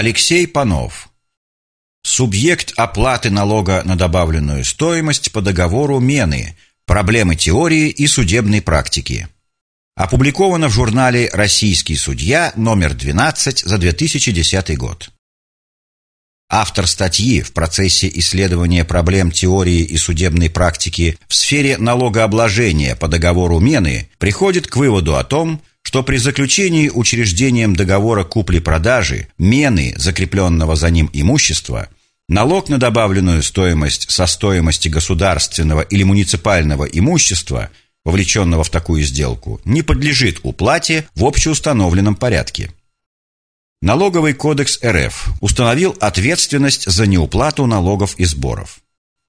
Алексей Панов. Субъект оплаты налога на добавленную стоимость по договору мены. Проблемы теории и судебной практики. Опубликовано в журнале «Российский судья» номер 12 за 2010 год. Автор статьи в процессе исследования проблем теории и судебной практики в сфере налогообложения по договору мены приходит к выводу о том, что при заключении учреждением договора купли-продажи мены закрепленного за ним имущества налог на добавленную стоимость со стоимости государственного или муниципального имущества, вовлеченного в такую сделку, не подлежит уплате в общеустановленном порядке. Налоговый кодекс РФ установил ответственность за неуплату налогов и сборов.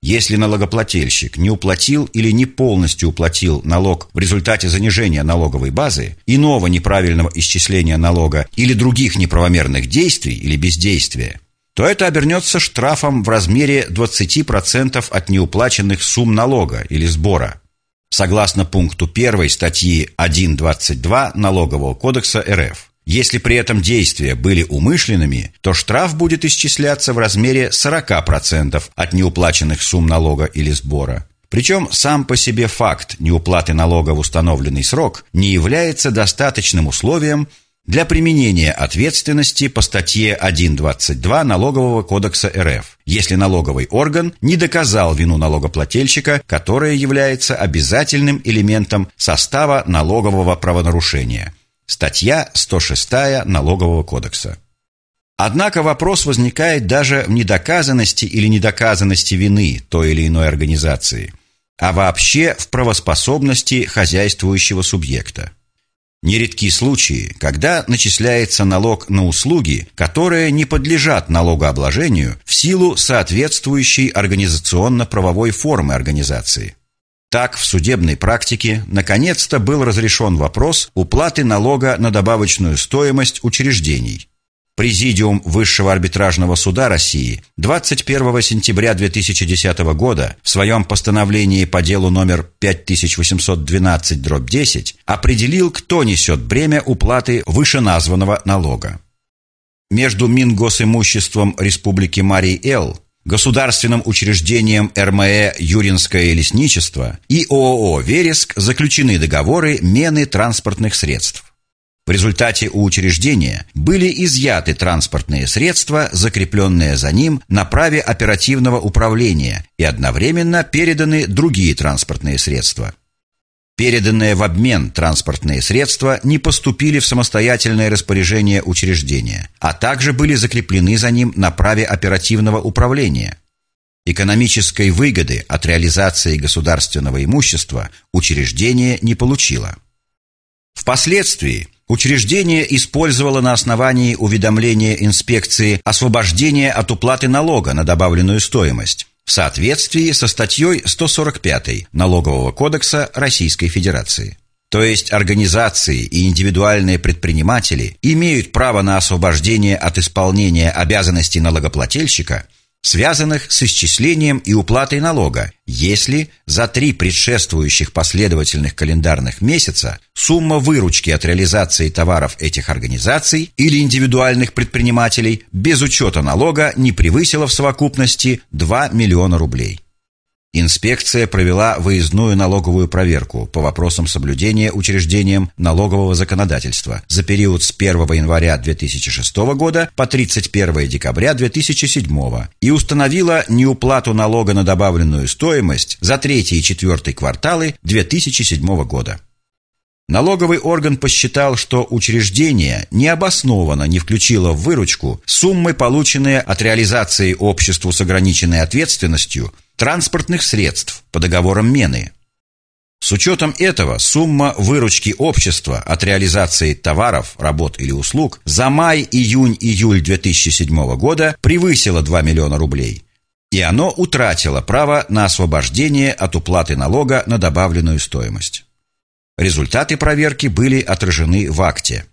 Если налогоплательщик не уплатил или не полностью уплатил налог в результате занижения налоговой базы, иного неправильного исчисления налога или других неправомерных действий или бездействия, то это обернется штрафом в размере 20% от неуплаченных сумм налога или сбора, согласно пункту 1 статьи 1.22 Налогового кодекса РФ. Если при этом действия были умышленными, то штраф будет исчисляться в размере 40% от неуплаченных сумм налога или сбора. Причем сам по себе факт неуплаты налога в установленный срок не является достаточным условием для применения ответственности по статье 1.22 Налогового кодекса РФ, если налоговый орган не доказал вину налогоплательщика, которая является обязательным элементом состава налогового правонарушения. Статья 106 Налогового кодекса. Однако вопрос возникает даже в недоказанности или недоказанности вины той или иной организации, а вообще в правоспособности хозяйствующего субъекта. Нередки случаи, когда начисляется налог на услуги, которые не подлежат налогообложению в силу соответствующей организационно-правовой формы организации. Так, в судебной практике наконец-то был разрешен вопрос уплаты налога на добавочную стоимость учреждений. Президиум Высшего арбитражного суда России 21 сентября 2010 года в своем постановлении по делу номер 5812/10 определил, кто несет бремя уплаты вышеназванного налога. Между Мингосимуществом Республики Марий Эл, Государственным учреждением РМЭ «Юринское лесничество» и ООО «Вереск» заключены договоры мены транспортных средств. В результате у учреждения были изъяты транспортные средства, закрепленные за ним на праве оперативного управления, и одновременно переданы другие транспортные средства. Переданные в обмен транспортные средства не поступили в самостоятельное распоряжение учреждения, а также были закреплены за ним на праве оперативного управления. Экономической выгоды от реализации государственного имущества учреждение не получило. Впоследствии учреждение использовало на основании уведомления инспекции освобождение от уплаты налога на добавленную стоимость в соответствии со статьей 145 Налогового кодекса Российской Федерации. То есть организации и индивидуальные предприниматели имеют право на освобождение от исполнения обязанностей налогоплательщика, связанных с исчислением и уплатой налога, если за 3 предшествующих последовательных календарных месяца сумма выручки от реализации товаров этих организаций или индивидуальных предпринимателей без учета налога не превысила в совокупности 2 миллиона рублей. Инспекция провела выездную налоговую проверку по вопросам соблюдения учреждением налогового законодательства за период с 1 января 2006 года по 31 декабря 2007 и установила неуплату налога на добавленную стоимость за 3 и 4 кварталы 2007 года. Налоговый орган посчитал, что учреждение необоснованно не включило в выручку суммы, полученные от реализации обществу с ограниченной ответственностью транспортных средств по договорам мены. С учетом этого сумма выручки общества от реализации товаров, работ или услуг за май, июнь, июль 2007 года превысила 2 миллиона рублей, и оно утратило право на освобождение от уплаты налога на добавленную стоимость. Результаты проверки были отражены в акте.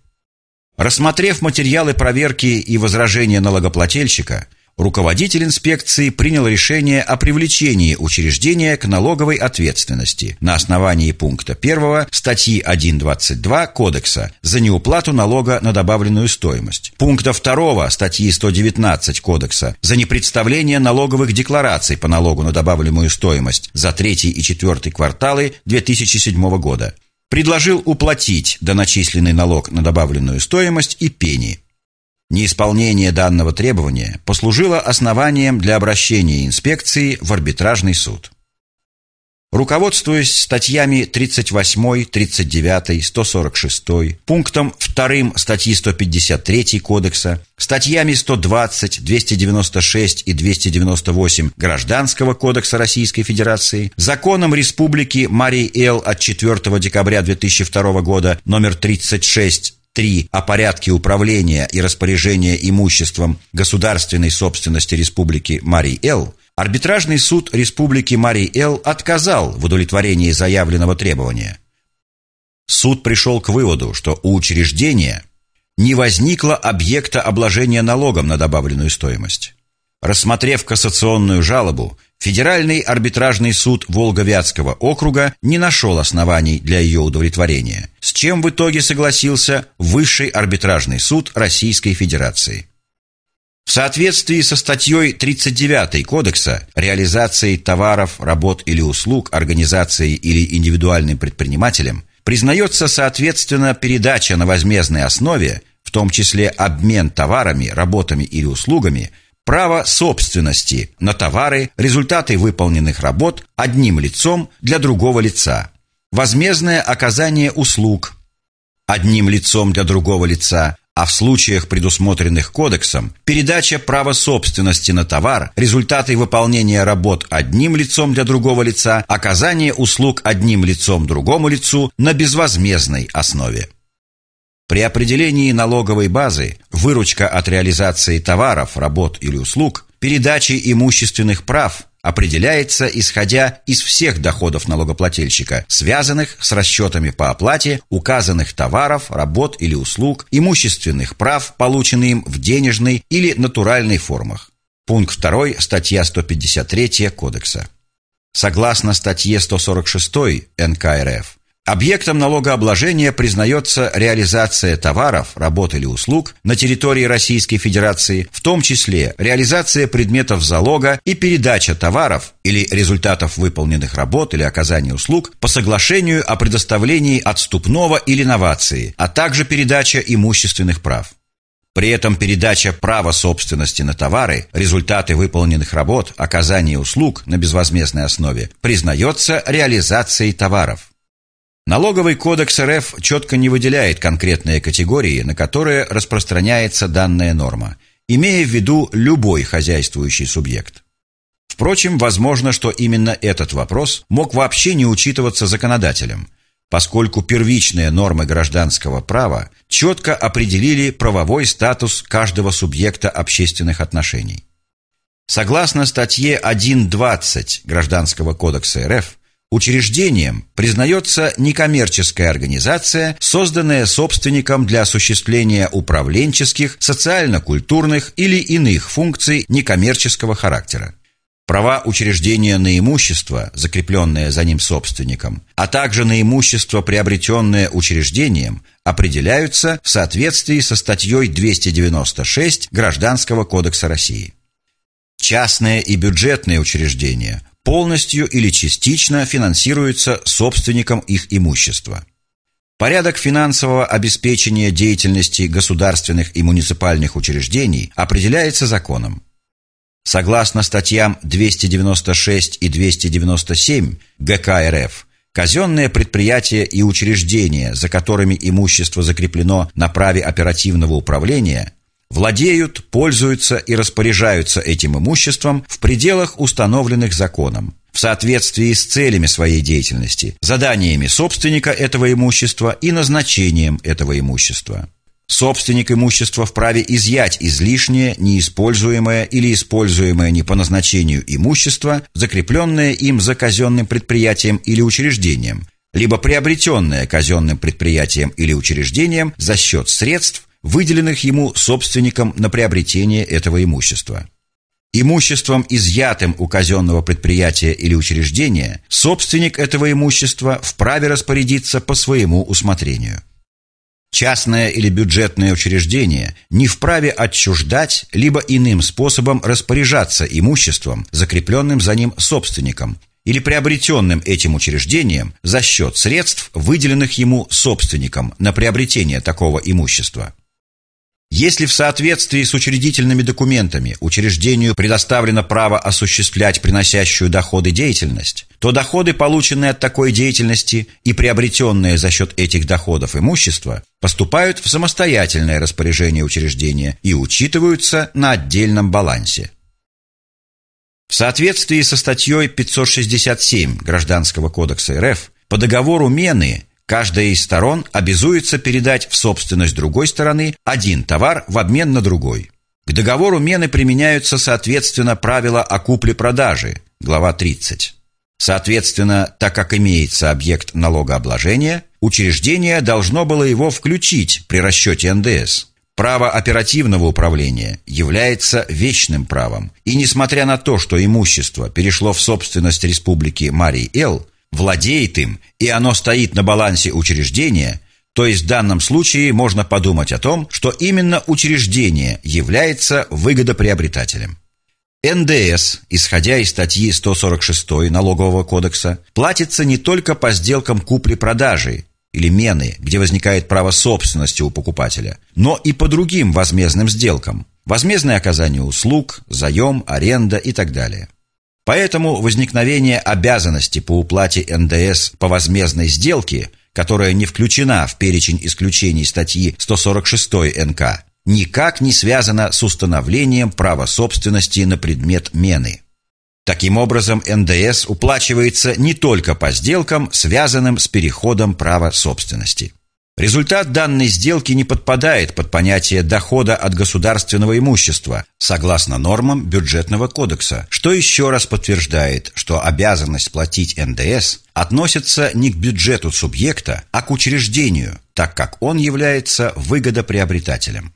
Рассмотрев материалы проверки и возражения налогоплательщика, руководитель инспекции принял решение о привлечении учреждения к налоговой ответственности на основании пункта 1 статьи 1.22 Кодекса за неуплату налога на добавленную стоимость, пункта 2 статьи 119 Кодекса за непредставление налоговых деклараций по налогу на добавленную стоимость за 3 и 4 кварталы 2007 года. Предложил уплатить доначисленный налог на добавленную стоимость и пени. Неисполнение данного требования послужило основанием для обращения инспекции в арбитражный суд. Руководствуясь статьями 38, 39, 146, пунктом 2 статьи 153 Кодекса, статьями 120, 296 и 298 Гражданского кодекса Российской Федерации, законом Республики Марий Эл от 4 декабря 2002 года номер 36, 3 о порядке управления и распоряжения имуществом государственной собственности Республики Марий Эл, арбитражный суд Республики Марий Эл отказал в удовлетворении заявленного требования. Суд пришел к выводу, что у учреждения не возникло объекта обложения налогом на добавленную стоимость. Рассмотрев кассационную жалобу, Федеральный арбитражный суд Волго-Вятского округа не нашел оснований для ее удовлетворения, с чем в итоге согласился Высший арбитражный суд Российской Федерации. В соответствии со статьей 39 Кодекса реализацией товаров, работ или услуг организацией или индивидуальным предпринимателем признается, соответственно, передача на возмездной основе, в том числе обмен товарами, работами или услугами, право собственности на товары, результаты выполненных работ одним лицом для другого лица, возмездное оказание услуг одним лицом для другого лица, а в случаях, предусмотренных кодексом, передача права собственности на товар, результаты выполнения работ одним лицом для другого лица, оказание услуг одним лицом другому лицу на безвозмездной основе. При определении налоговой базы выручка от реализации товаров, работ или услуг, передачи имущественных прав определяется, исходя из всех доходов налогоплательщика, связанных с расчетами по оплате указанных товаров, работ или услуг, имущественных прав, полученных им в денежной или натуральной формах. Пункт 2, статья 153 Кодекса. Согласно статье 146 НК РФ, объектом налогообложения признается реализация товаров, работ или услуг на территории Российской Федерации, в том числе реализация предметов залога и передача товаров или результатов выполненных работ или оказания услуг по соглашению о предоставлении отступного или новации, а также передача имущественных прав. При этом передача права собственности на товары, результаты выполненных работ, оказание услуг на безвозмездной основе признается реализацией товаров. Налоговый кодекс РФ четко не выделяет конкретные категории, на которые распространяется данная норма, имея в виду любой хозяйствующий субъект. Впрочем, возможно, что именно этот вопрос мог вообще не учитываться законодателем, поскольку первичные нормы гражданского права четко определили правовой статус каждого субъекта общественных отношений. Согласно статье 1.20 Гражданского кодекса РФ, учреждением признается некоммерческая организация, созданная собственником для осуществления управленческих, социально-культурных или иных функций некоммерческого характера. Права учреждения на имущество, закрепленное за ним собственником, а также на имущество, приобретенное учреждением, определяются в соответствии со статьей 296 Гражданского кодекса России. Частные и бюджетные учреждения – полностью или частично финансируется собственником их имущества. Порядок финансового обеспечения деятельности государственных и муниципальных учреждений определяется законом. Согласно статьям 296 и 297 ГК РФ, казенные предприятия и учреждения, за которыми имущество закреплено на праве оперативного управления, владеют, пользуются и распоряжаются этим имуществом в пределах, установленных законом, в соответствии с целями своей деятельности, заданиями собственника этого имущества и назначением этого имущества. Собственник имущества вправе изъять излишнее, неиспользуемое или используемое не по назначению имущество, закрепленное им за казенным предприятием или учреждением, либо приобретенное казенным предприятием или учреждением за счет средств, выделенных ему собственником на приобретение этого имущества. Имуществом, изъятым у казенного предприятия или учреждения, собственник этого имущества вправе распорядиться по своему усмотрению. Частное или бюджетное учреждение не вправе отчуждать либо иным способом распоряжаться имуществом, закрепленным за ним собственником, или приобретенным этим учреждением за счет средств, выделенных ему собственником на приобретение такого имущества. Если в соответствии с учредительными документами учреждению предоставлено право осуществлять приносящую доходы деятельность, то доходы, полученные от такой деятельности и приобретенные за счет этих доходов имущество, поступают в самостоятельное распоряжение учреждения и учитываются на отдельном балансе. В соответствии со статьей 567 Гражданского кодекса РФ по договору мены каждая из сторон обязуется передать в собственность другой стороны один товар в обмен на другой. К договору мены применяются, соответственно, правила о купле-продаже, глава 30. Соответственно, так как имеется объект налогообложения, учреждение должно было его включить при расчете НДС. Право оперативного управления является вечным правом, и несмотря на то, что имущество перешло в собственность Республики Марий Эл, владеет им, и оно стоит на балансе учреждения, то есть в данном случае можно подумать о том, что именно учреждение является выгодоприобретателем. НДС, исходя из статьи 146 Налогового кодекса, платится не только по сделкам купли-продажи или мены, где возникает право собственности у покупателя, но и по другим возмездным сделкам – возмездное оказание услуг, заем, аренда и так далее. Поэтому возникновение обязанности по уплате НДС по возмездной сделке, которая не включена в перечень исключений статьи 146 НК, никак не связано с установлением права собственности на предмет мены. Таким образом, НДС уплачивается не только по сделкам, связанным с переходом права собственности. Результат данной сделки не подпадает под понятие дохода от государственного имущества, согласно нормам Бюджетного кодекса, что еще раз подтверждает, что обязанность платить НДС относится не к бюджету субъекта, а к учреждению, так как он является выгодоприобретателем.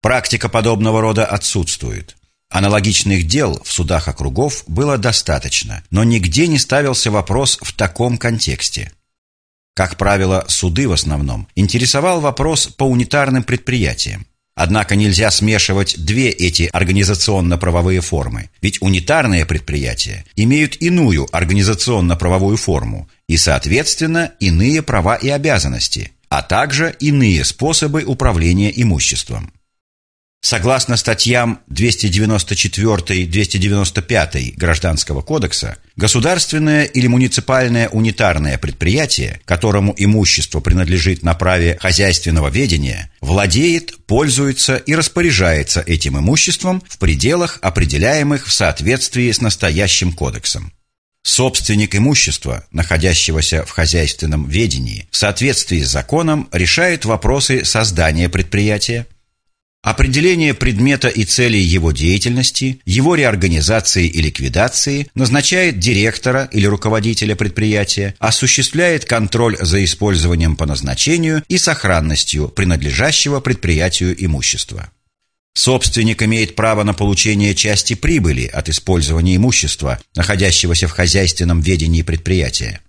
Практика подобного рода отсутствует. Аналогичных дел в судах округов было достаточно, но нигде не ставился вопрос в таком контексте. Как правило, суды в основном интересовал вопрос по унитарным предприятиям. Однако нельзя смешивать две эти организационно-правовые формы, ведь унитарные предприятия имеют иную организационно-правовую форму и, соответственно, иные права и обязанности, а также иные способы управления имуществом. Согласно статьям 294 и 295 Гражданского кодекса, государственное или муниципальное унитарное предприятие, которому имущество принадлежит на праве хозяйственного ведения, владеет, пользуется и распоряжается этим имуществом в пределах, определяемых в соответствии с настоящим кодексом. Собственник имущества, находящегося в хозяйственном ведении, в соответствии с законом решает вопросы создания предприятия, определение предмета и целей его деятельности, его реорганизации и ликвидации, назначает директора или руководителя предприятия, осуществляет контроль за использованием по назначению и сохранностью принадлежащего предприятию имущества. Собственник имеет право на получение части прибыли от использования имущества, находящегося в хозяйственном ведении предприятия.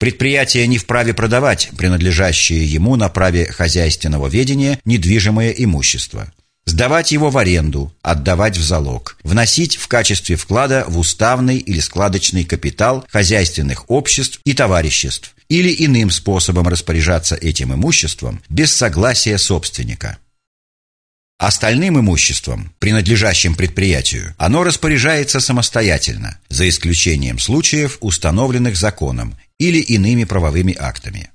Предприятие не вправе продавать принадлежащее ему на праве хозяйственного ведения недвижимое имущество, сдавать его в аренду, отдавать в залог, вносить в качестве вклада в уставный или складочный капитал хозяйственных обществ и товариществ или иным способом распоряжаться этим имуществом без согласия собственника. Остальным имуществом, принадлежащим предприятию, оно распоряжается самостоятельно, за исключением случаев, установленных законом или иными правовыми актами.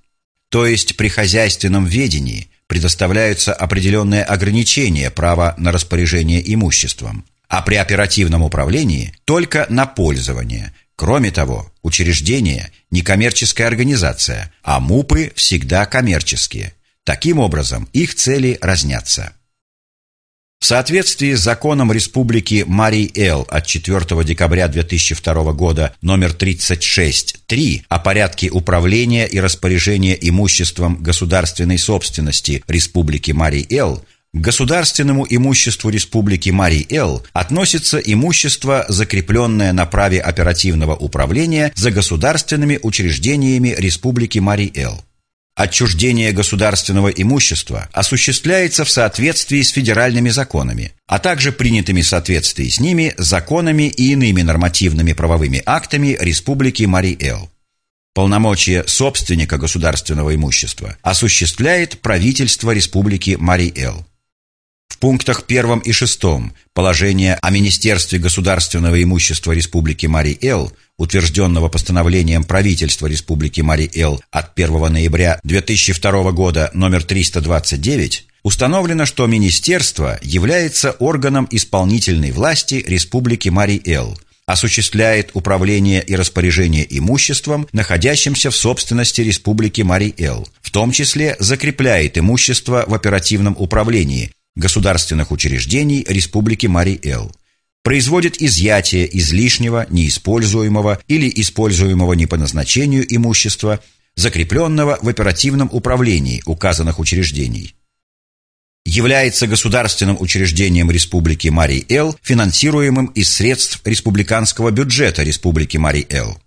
То есть при хозяйственном ведении предоставляются определенные ограничения права на распоряжение имуществом, а при оперативном управлении только на пользование. Кроме того, учреждение – некоммерческая организация, а МУПы всегда коммерческие. Таким образом, их цели разнятся. В соответствии с законом Республики Марий Эл от 4 декабря 2002 года номер 36-3 о порядке управления и распоряжения имуществом государственной собственности Республики Марий Эл К государственному имуществу Республики Марий Эл относится имущество, закрепленное на праве оперативного управления за государственными учреждениями Республики Марий Эл. Отчуждение государственного имущества осуществляется в соответствии с федеральными законами, а также принятыми в соответствии с ними законами и иными нормативными правовыми актами Республики Марий Эл. Полномочия собственника государственного имущества осуществляет правительство Республики Марий Эл. В пунктах 1 и 6 положения о Министерстве государственного имущества Республики Марий Эл, утвержденного постановлением правительства Республики Марий Эл от 1 ноября 2002 года номер 329, установлено, что министерство является органом исполнительной власти Республики Марий Эл, осуществляет управление и распоряжение имуществом, находящимся в собственности Республики Марий Эл, в том числе закрепляет имущество в оперативном управлении государственных учреждений Республики Марий Эл, производит изъятие излишнего, неиспользуемого или используемого не по назначению имущества, закрепленного в оперативном управлении указанных учреждений. Является государственным учреждением Республики Марий Эл, финансируемым из средств республиканского бюджета Республики Марий Эл.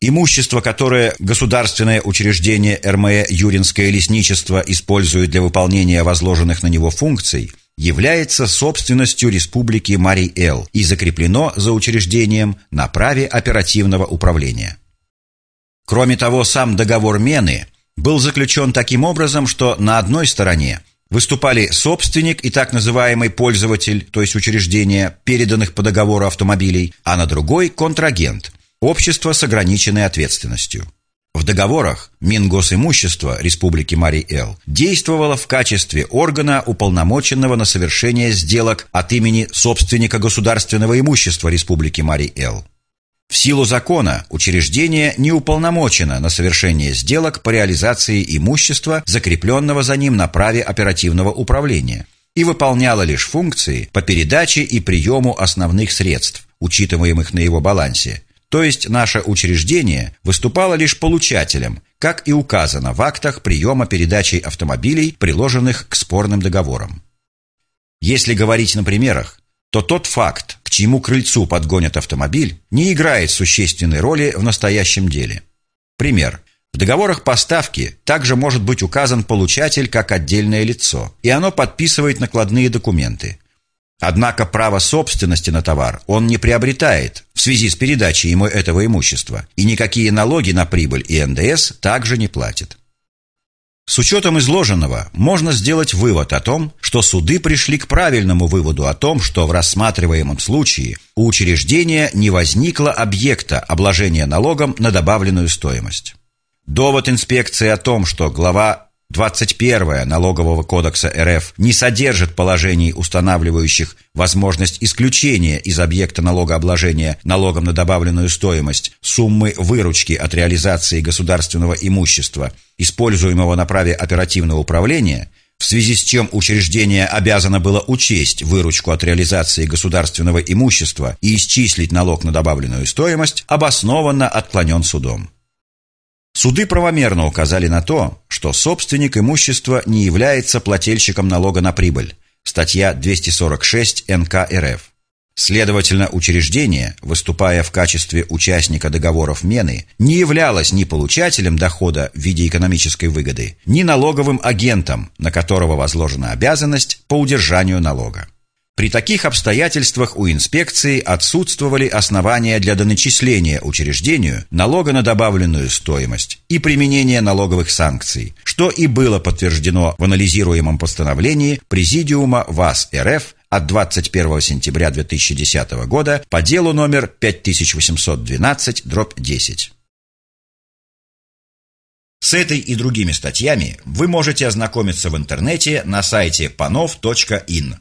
Имущество, которое государственное учреждение РМЭ Юринское лесничество использует для выполнения возложенных на него функций, является собственностью Республики Марий Эл и закреплено за учреждением на праве оперативного управления. Кроме того, сам договор мены был заключен таким образом, что на одной стороне выступали собственник и так называемый пользователь, то есть учреждение, переданных по договору автомобилей, а на другой – контрагент – общество с ограниченной ответственностью. В договорах Мингосимущество Республики Марий Эл действовало в качестве органа, уполномоченного на совершение сделок от имени собственника государственного имущества Республики Марий Эл. В силу закона учреждение не уполномочено на совершение сделок по реализации имущества, закрепленного за ним на праве оперативного управления, и выполняло лишь функции по передаче и приему основных средств, учитываемых на его балансе, то есть наше учреждение выступало лишь получателем, как и указано в актах приема передачи автомобилей, приложенных к спорным договорам. Если говорить на примерах, то тот факт, к чьему крыльцу подгонят автомобиль, не играет существенной роли в настоящем деле. Пример. В договорах поставки также может быть указан получатель как отдельное лицо, и оно подписывает накладные документы. Однако право собственности на товар он не приобретает в связи с передачей ему этого имущества, и никакие налоги на прибыль и НДС также не платит. С учетом изложенного можно сделать вывод о том, что суды пришли к правильному выводу о том, что в рассматриваемом случае у учреждения не возникло объекта обложения налогом на добавленную стоимость. Довод инспекции о том, что глава 21 Налогового кодекса РФ не содержит положений, устанавливающих возможность исключения из объекта налогообложения налогом на добавленную стоимость суммы выручки от реализации государственного имущества, используемого на праве оперативного управления, в связи с чем учреждение обязано было учесть выручку от реализации государственного имущества и исчислить налог на добавленную стоимость, обоснованно отклонен судом. Суды правомерно указали на то, что собственник имущества не является плательщиком налога на прибыль, статья 246 НК РФ. Следовательно, учреждение, выступая в качестве участника договоров мены, не являлось ни получателем дохода в виде экономической выгоды, ни налоговым агентом, на которого возложена обязанность по удержанию налога. При таких обстоятельствах у инспекции отсутствовали основания для доначисления учреждению налога на добавленную стоимость и применения налоговых санкций, что и было подтверждено в анализируемом постановлении Президиума ВАС РФ от 21 сентября 2010 года по делу номер 5812/10. С этой и другими статьями вы можете ознакомиться в интернете на сайте panov.in.